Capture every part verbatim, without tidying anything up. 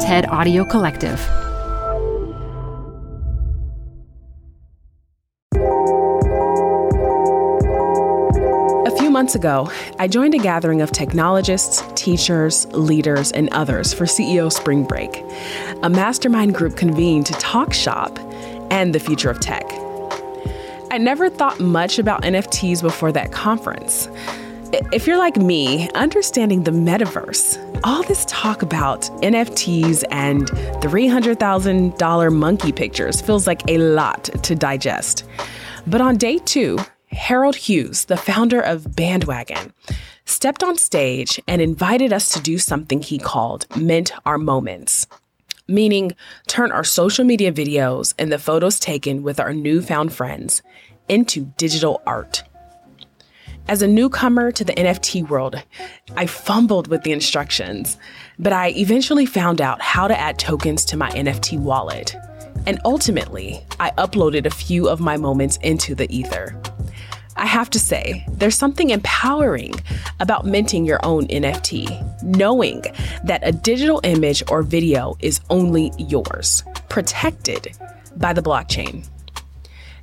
TED Audio Collective. A few months ago, I joined a gathering of technologists, teachers, leaders, and others for C E O Spring Break. A mastermind group convened to talk shop and the future of tech. I never thought much about N F Ts before that conference. If you're like me, understanding the metaverse, all this talk about N F Ts and three hundred thousand dollars monkey pictures feels like a lot to digest. But on day two, Harold Hughes, the founder of Bandwagon, stepped on stage and invited us to do something he called Mint Our Moments, meaning turn our social media videos and the photos taken with our newfound friends into digital art. As a newcomer to the N F T world, I fumbled with the instructions, but I eventually found out how to add tokens to my N F T wallet. And ultimately, I uploaded a few of my moments into the ether. I have to say, there's something empowering about minting your own N F T, knowing that a digital image or video is only yours, protected by the blockchain.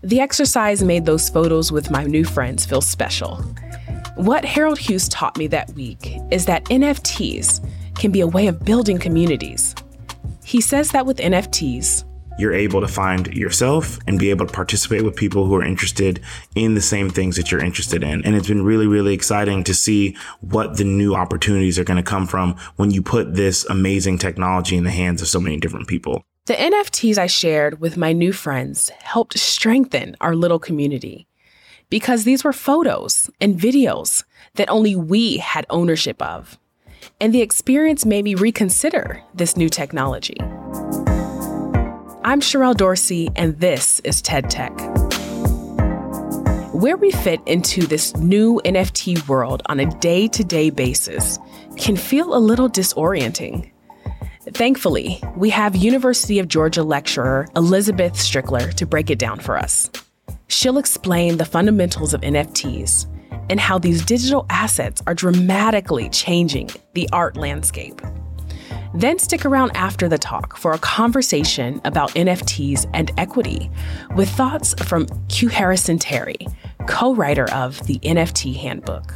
The exercise made those photos with my new friends feel special. What Harold Hughes taught me that week is that N F Ts can be a way of building communities. He says that with N F Ts, you're able to find yourself and be able to participate with people who are interested in the same things that you're interested in. And it's been really, really exciting to see what the new opportunities are going to come from when you put this amazing technology in the hands of so many different people. The N F Ts I shared with my new friends helped strengthen our little community because these were photos and videos that only we had ownership of. And the experience made me reconsider this new technology. I'm Sherelle Dorsey, and this is TED Tech. Where we fit into this new N F T world on a day-to-day basis can feel a little disorienting. Thankfully, we have University of Georgia lecturer Elizabeth Strickler to break it down for us. She'll explain the fundamentals of N F Ts and how these digital assets are dramatically changing the art landscape. Then stick around after the talk for a conversation about N F Ts and equity with thoughts from Q. Harrison Terry, co-writer of the N F T Handbook.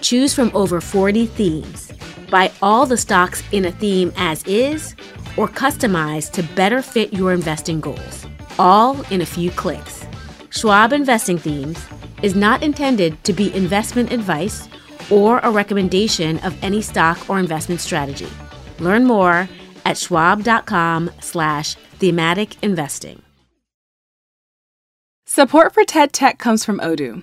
Choose from over forty themes. Buy all the stocks in a theme as is or customize to better fit your investing goals, all in a few clicks. Schwab Investing Themes is not intended to be investment advice or a recommendation of any stock or investment strategy. Learn more at schwab.com slash thematic investing. Support for TED Tech comes from Odoo.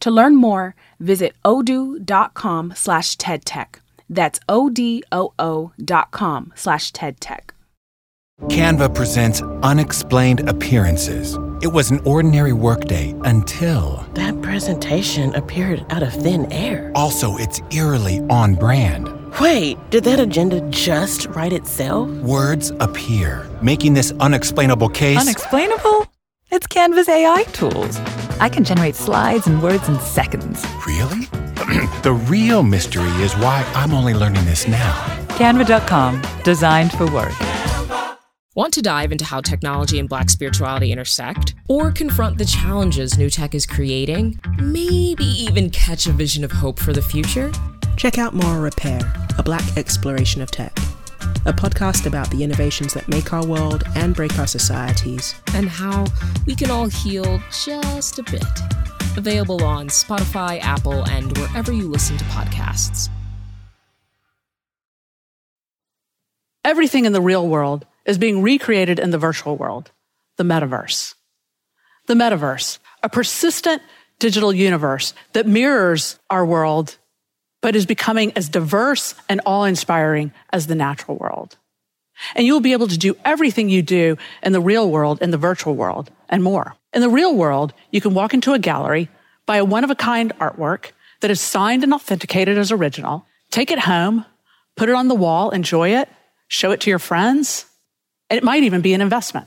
To learn more, visit odoo.com slash TED Tech. That's O-D-O-O dot com slash TED Tech. Canva presents Unexplained Appearances. It was an ordinary workday until... that presentation appeared out of thin air. Also, it's eerily on brand. Wait, did that agenda just write itself? Words appear, making this unexplainable case... Unexplainable? It's Canva's A I tools. I can generate slides and words in seconds. Really? The real mystery is why I'm only learning this now. Canva dot com, designed for work. Want to dive into how technology and Black spirituality intersect? Or confront the challenges new tech is creating? Maybe even catch a vision of hope for the future? Check out Moral Repair, a Black exploration of tech, a podcast about the innovations that make our world and break our societies, and how we can all heal just a bit. Available on Spotify, Apple, and wherever you listen to podcasts. Everything in the real world is being recreated in the virtual world, the metaverse. The metaverse, a persistent digital universe that mirrors our world, but is becoming as diverse and awe-inspiring as the natural world. And you'll be able to do everything you do in the real world, in the virtual world, and more. In the real world, you can walk into a gallery, buy a one-of-a-kind artwork that is signed and authenticated as original, take it home, put it on the wall, enjoy it, show it to your friends, and it might even be an investment.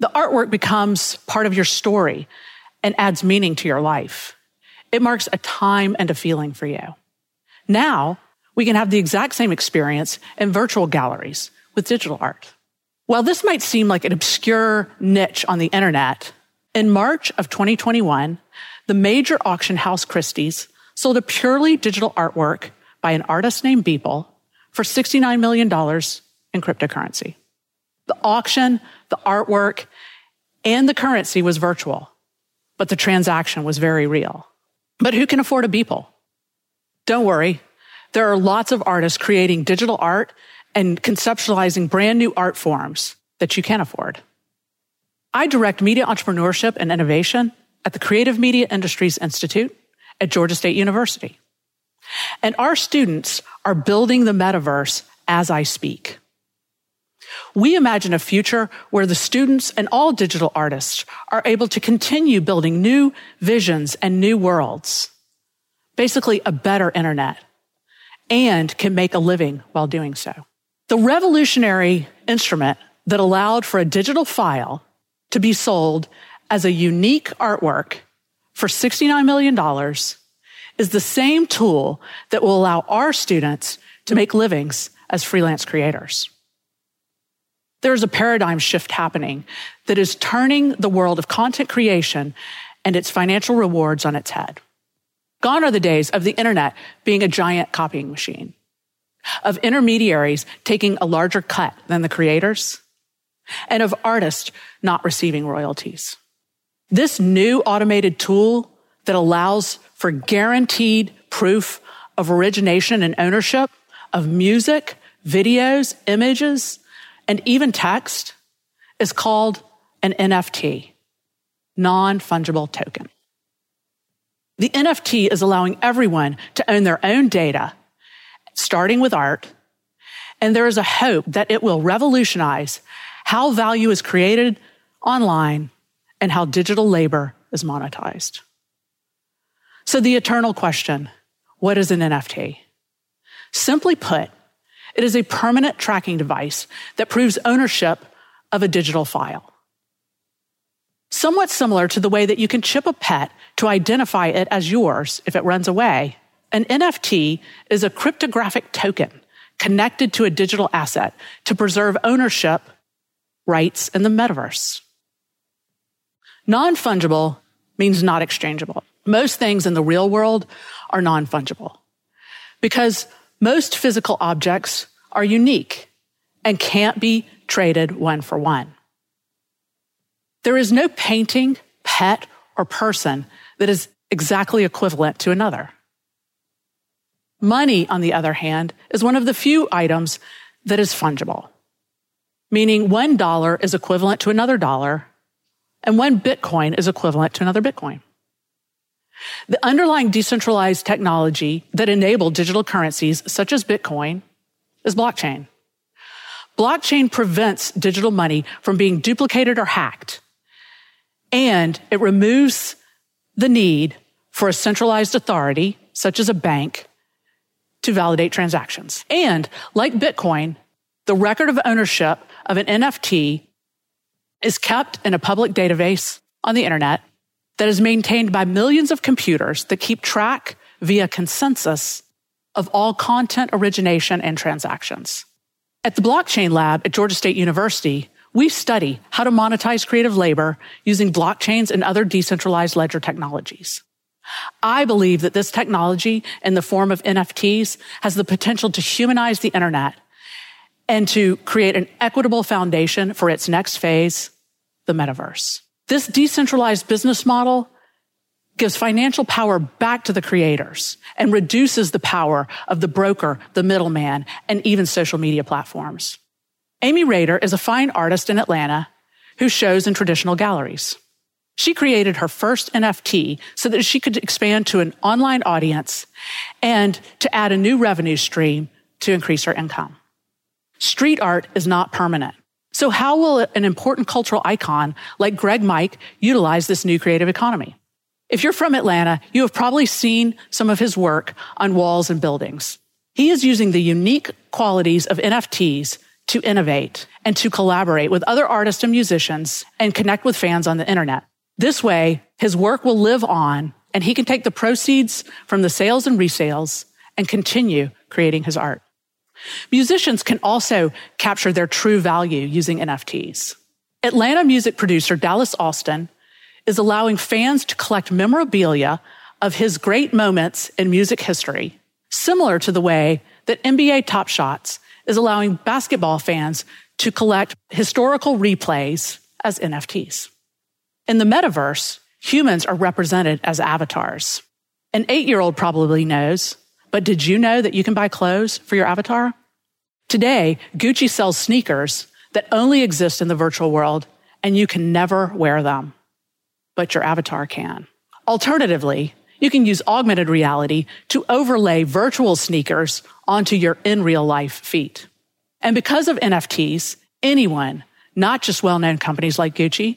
The artwork becomes part of your story and adds meaning to your life. It marks a time and a feeling for you. Now, we can have the exact same experience in virtual galleries with digital art. While this might seem like an obscure niche on the internet, in March of twenty twenty-one, the major auction house Christie's sold a purely digital artwork by an artist named Beeple for sixty-nine million dollars in cryptocurrency. The auction, the artwork, and the currency was virtual, but the transaction was very real. But who can afford a Beeple? Don't worry. There are lots of artists creating digital art and conceptualizing brand new art forms that you can afford. I direct media entrepreneurship and innovation at the Creative Media Industries Institute at Georgia State University. And our students are building the metaverse as I speak. We imagine a future where the students and all digital artists are able to continue building new visions and new worlds, basically a better internet, and can make a living while doing so. The revolutionary instrument that allowed for a digital file to be sold as a unique artwork for sixty-nine million dollars is the same tool that will allow our students to make livings as freelance creators. There is a paradigm shift happening that is turning the world of content creation and its financial rewards on its head. Gone are the days of the internet being a giant copying machine, of intermediaries taking a larger cut than the creators, and of artists not receiving royalties. This new automated tool that allows for guaranteed proof of origination and ownership of music, videos, images, and even text is called an N F T, non-fungible token. The N F T is allowing everyone to own their own data, starting with art, and there is a hope that it will revolutionize how value is created online and how digital labor is monetized. So the eternal question, what is an N F T? Simply put, it is a permanent tracking device that proves ownership of a digital file. Somewhat similar to the way that you can chip a pet to identify it as yours if it runs away, an N F T is a cryptographic token connected to a digital asset to preserve ownership rights in the metaverse. Non-fungible means not exchangeable. Most things in the real world are non-fungible because most physical objects are unique and can't be traded one for one. There is no painting, pet, or person that is exactly equivalent to another. Money, on the other hand, is one of the few items that is fungible, meaning one dollar is equivalent to another dollar, and one Bitcoin is equivalent to another Bitcoin. The underlying decentralized technology that enabled digital currencies such as Bitcoin is blockchain. Blockchain prevents digital money from being duplicated or hacked, and it removes the need for a centralized authority, such as a bank, to validate transactions. And like Bitcoin, the record of ownership of an N F T is kept in a public database on the internet that is maintained by millions of computers that keep track via consensus of all content origination and transactions. At the Blockchain Lab at Georgia State University, we study how to monetize creative labor using blockchains and other decentralized ledger technologies. I believe that this technology in the form of N F Ts has the potential to humanize the internet and to create an equitable foundation for its next phase, the metaverse. This decentralized business model gives financial power back to the creators and reduces the power of the broker, the middleman, and even social media platforms. Amy Rader is a fine artist in Atlanta who shows in traditional galleries. She created her first N F T so that she could expand to an online audience and to add a new revenue stream to increase her income. Street art is not permanent. So how will an important cultural icon like Greg Mike utilize this new creative economy? If you're from Atlanta, you have probably seen some of his work on walls and buildings. He is using the unique qualities of N F Ts to innovate and to collaborate with other artists and musicians and connect with fans on the internet. This way, his work will live on and he can take the proceeds from the sales and resales and continue creating his art. Musicians can also capture their true value using N F Ts. Atlanta music producer Dallas Austin is allowing fans to collect memorabilia of his great moments in music history, similar to the way that N B A Top Shots is allowing basketball fans to collect historical replays as N F Ts. In the metaverse, humans are represented as avatars. An eight-year-old probably knows, but did you know that you can buy clothes for your avatar? Today, Gucci sells sneakers that only exist in the virtual world, and you can never wear them, but your avatar can. Alternatively, you can use augmented reality to overlay virtual sneakers onto your in-real-life feet. And because of N F Ts, anyone, not just well-known companies like Gucci,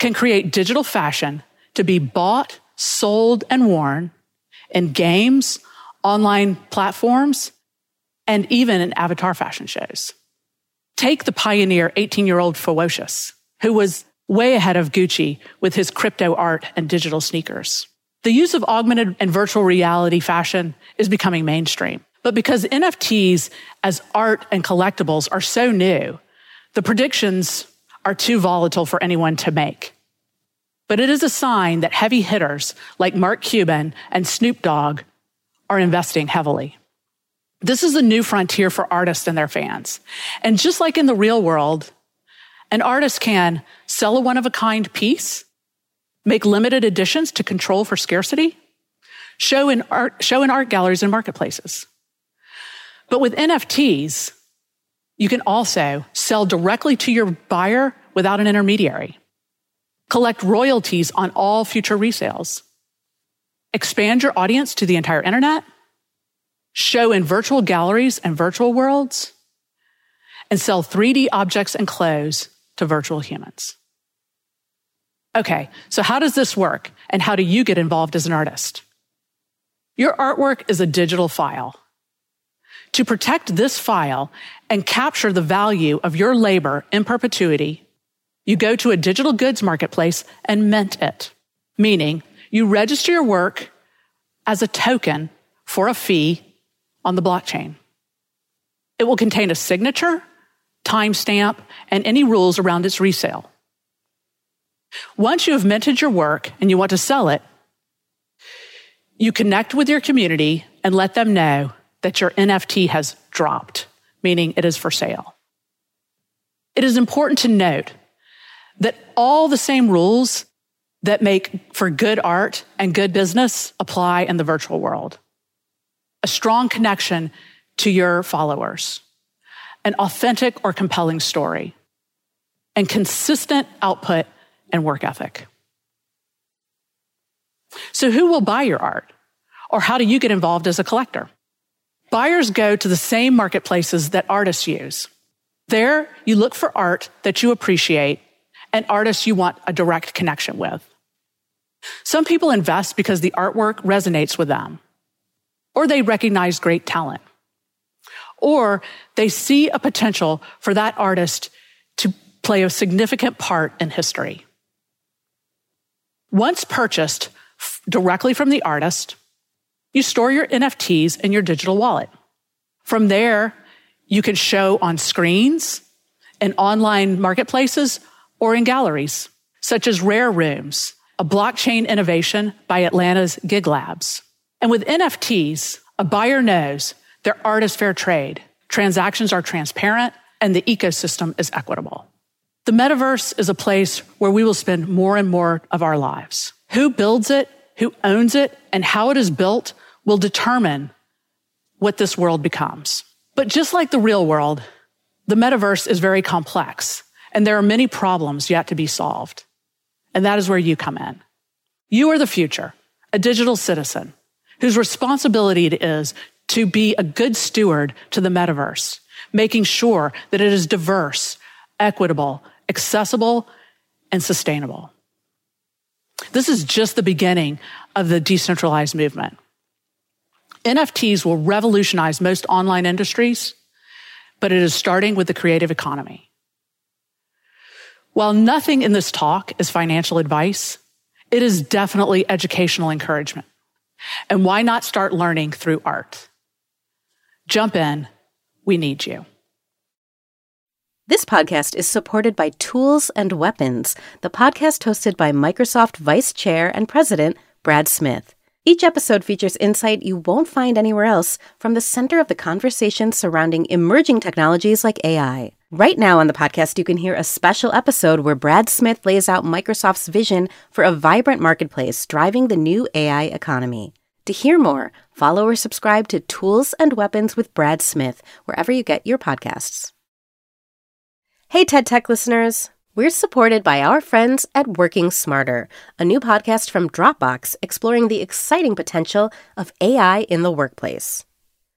can create digital fashion to be bought, sold, and worn in games, online platforms, and even in avatar fashion shows. Take the pioneer eighteen-year-old Fawocious, who was way ahead of Gucci with his crypto art and digital sneakers. The use of augmented and virtual reality fashion is becoming mainstream. But because N F Ts as art and collectibles are so new, the predictions are too volatile for anyone to make. But it is a sign that heavy hitters like Mark Cuban and Snoop Dogg are investing heavily. This is a new frontier for artists and their fans. And just like in the real world, an artist can sell a one-of-a-kind piece, make limited editions to control for scarcity, show in art, show in art galleries and marketplaces. But with N F Ts, you can also sell directly to your buyer without an intermediary, collect royalties on all future resales, expand your audience to the entire internet, show in virtual galleries and virtual worlds, and sell three D objects and clothes to virtual humans. Okay, so how does this work, and how do you get involved as an artist? Your artwork is a digital file. To protect this file and capture the value of your labor in perpetuity, you go to a digital goods marketplace and mint it, meaning you register your work as a token for a fee on the blockchain. It will contain a signature, timestamp, and any rules around its resale. Once you have minted your work and you want to sell it, you connect with your community and let them know that your N F T has dropped, meaning it is for sale. It is important to note that all the same rules that make for good art and good business apply in the virtual world. A strong connection to your followers, an authentic or compelling story, and consistent output and work ethic. So who will buy your art? Or how do you get involved as a collector? Buyers go to the same marketplaces that artists use. There, you look for art that you appreciate and artists you want a direct connection with. Some people invest because the artwork resonates with them, or they recognize great talent, or they see a potential for that artist to play a significant part in history. Once purchased f- directly from the artist, you store your N F Ts in your digital wallet. From there, you can show on screens, in online marketplaces, or in galleries, such as Rare Rooms, a blockchain innovation by Atlanta's Gig Labs. And with N F Ts, a buyer knows their art is fair trade, transactions are transparent, and the ecosystem is equitable. The metaverse is a place where we will spend more and more of our lives. Who builds it, who owns it, and how it is built will determine what this world becomes. But just like the real world, the metaverse is very complex, and there are many problems yet to be solved. And that is where you come in. You are the future, a digital citizen whose responsibility it is to be a good steward to the metaverse, making sure that it is diverse, equitable, accessible, and sustainable. This is just the beginning of the decentralized movement. N F Ts will revolutionize most online industries, but it is starting with the creative economy. While nothing in this talk is financial advice, it is definitely educational encouragement. And why not start learning through art? Jump in. We need you. This podcast is supported by Tools and Weapons, the podcast hosted by Microsoft Vice Chair and President Brad Smith. Each episode features insight you won't find anywhere else from the center of the conversation surrounding emerging technologies like A I. Right now on the podcast, you can hear a special episode where Brad Smith lays out Microsoft's vision for a vibrant marketplace driving the new A I economy. To hear more, follow or subscribe to Tools and Weapons with Brad Smith, wherever you get your podcasts. Hey, TED Tech listeners. We're supported by our friends at Working Smarter, a new podcast from Dropbox exploring the exciting potential of A I in the workplace.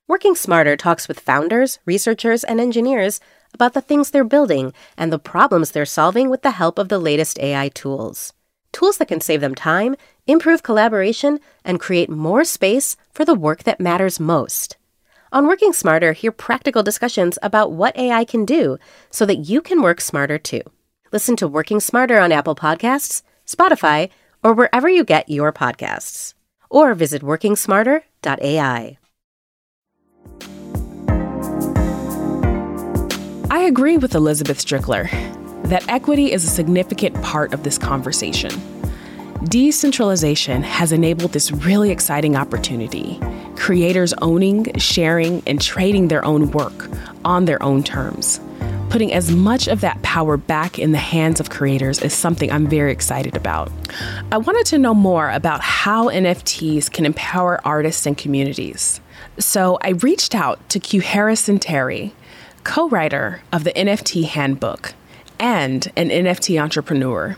Working Smarter talks with founders, researchers, and engineers about the things they're building and the problems they're solving with the help of the latest A I tools. Tools that can save them time, improve collaboration, and create more space for the work that matters most. On Working Smarter, hear practical discussions about what A I can do so that you can work smarter too. Listen to Working Smarter on Apple Podcasts, Spotify, or wherever you get your podcasts. Or visit working smarter dot A I. I agree with Elizabeth Strickler that equity is a significant part of this conversation. Decentralization has enabled this really exciting opportunity, creators owning, sharing, and trading their own work on their own terms. Putting as much of that power back in the hands of creators is something I'm very excited about. I wanted to know more about how N F Ts can empower artists and communities. So I reached out to Q. Harrison Terry, co-writer of the N F T Handbook and an N F T entrepreneur.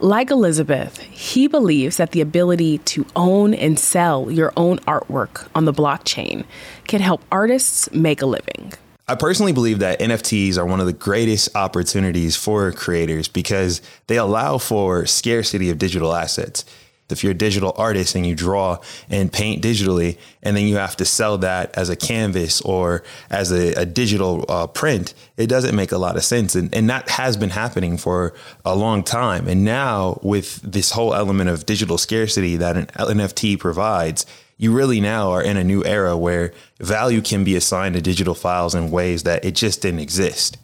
Like Elizabeth, he believes that the ability to own and sell your own artwork on the blockchain can help artists make a living. I personally believe that N F Ts are one of the greatest opportunities for creators because they allow for scarcity of digital assets. If you're a digital artist and you draw and paint digitally, and then you have to sell that as a canvas or as a, a digital uh, print, it doesn't make a lot of sense. And, and that has been happening for a long time. And now with this whole element of digital scarcity that an N F T provides, you really now are in a new era where value can be assigned to digital files in ways that it just didn't exist.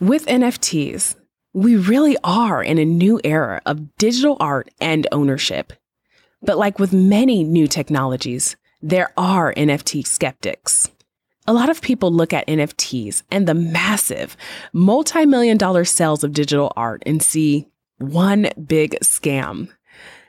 With N F Ts, we really are in a new era of digital art and ownership. But like with many new technologies, there are N F T skeptics. A lot of people look at N F Ts and the massive multi-million dollar sales of digital art and see one big scam.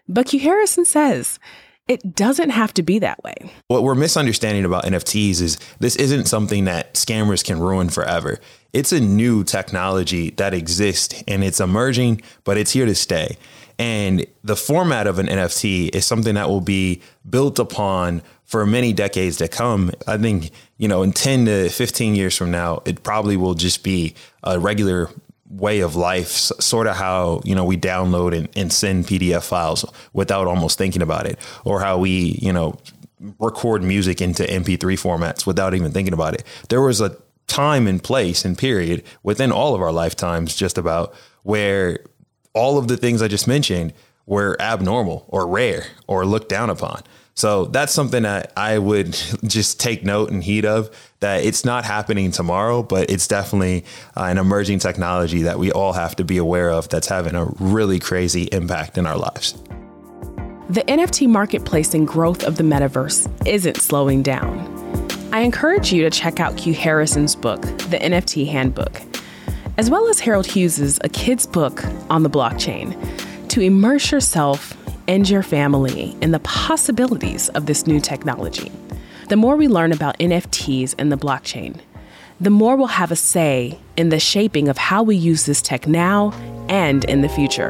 But Q. Harrison says, it doesn't have to be that way. What we're misunderstanding about N F Ts is this isn't something that scammers can ruin forever. It's a new technology that exists and it's emerging, but it's here to stay. And the format of an N F T is something that will be built upon for many decades to come. I think, you know, in ten to fifteen years from now, it probably will just be a regular way of life, sort of how, you know, we download and, and send P D F files without almost thinking about it, or how we, you know, record music into M P three formats without even thinking about it. There was a time and place and period within all of our lifetimes, just about, where all of the things I just mentioned were abnormal or rare or looked down upon. So that's something that I would just take note and heed of, that it's not happening tomorrow, but it's definitely uh, an emerging technology that we all have to be aware of that's having a really crazy impact in our lives. The N F T marketplace and growth of the metaverse isn't slowing down. I encourage you to check out Q. Harrison's book, The N F T Handbook, as well as Harold Hughes's A Kid's Book on the Blockchain, to immerse yourself and your family in the possibilities of this new technology. The more we learn about N F Ts and the blockchain, the more we'll have a say in the shaping of how we use this tech now and in the future.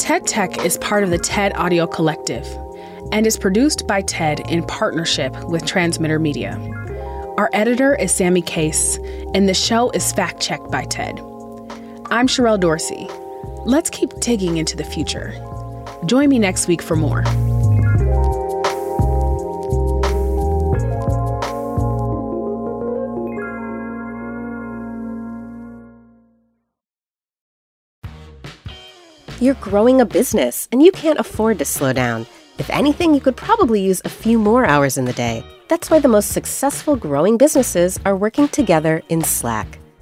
TED Tech is part of the TED Audio Collective and is produced by TED in partnership with Transmitter Media. Our editor is Sammy Case, and the show is fact-checked by TED. I'm Sherelle Dorsey. Let's keep digging into the future. Join me next week for more. You're growing a business, and you can't afford to slow down. If anything, you could probably use a few more hours in the day. That's why the most successful growing businesses are working together in Slack.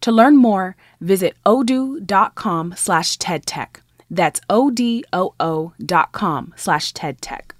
To learn more, visit odoo dot com slash TED Tech. That's O D O O dot com slash TED Tech.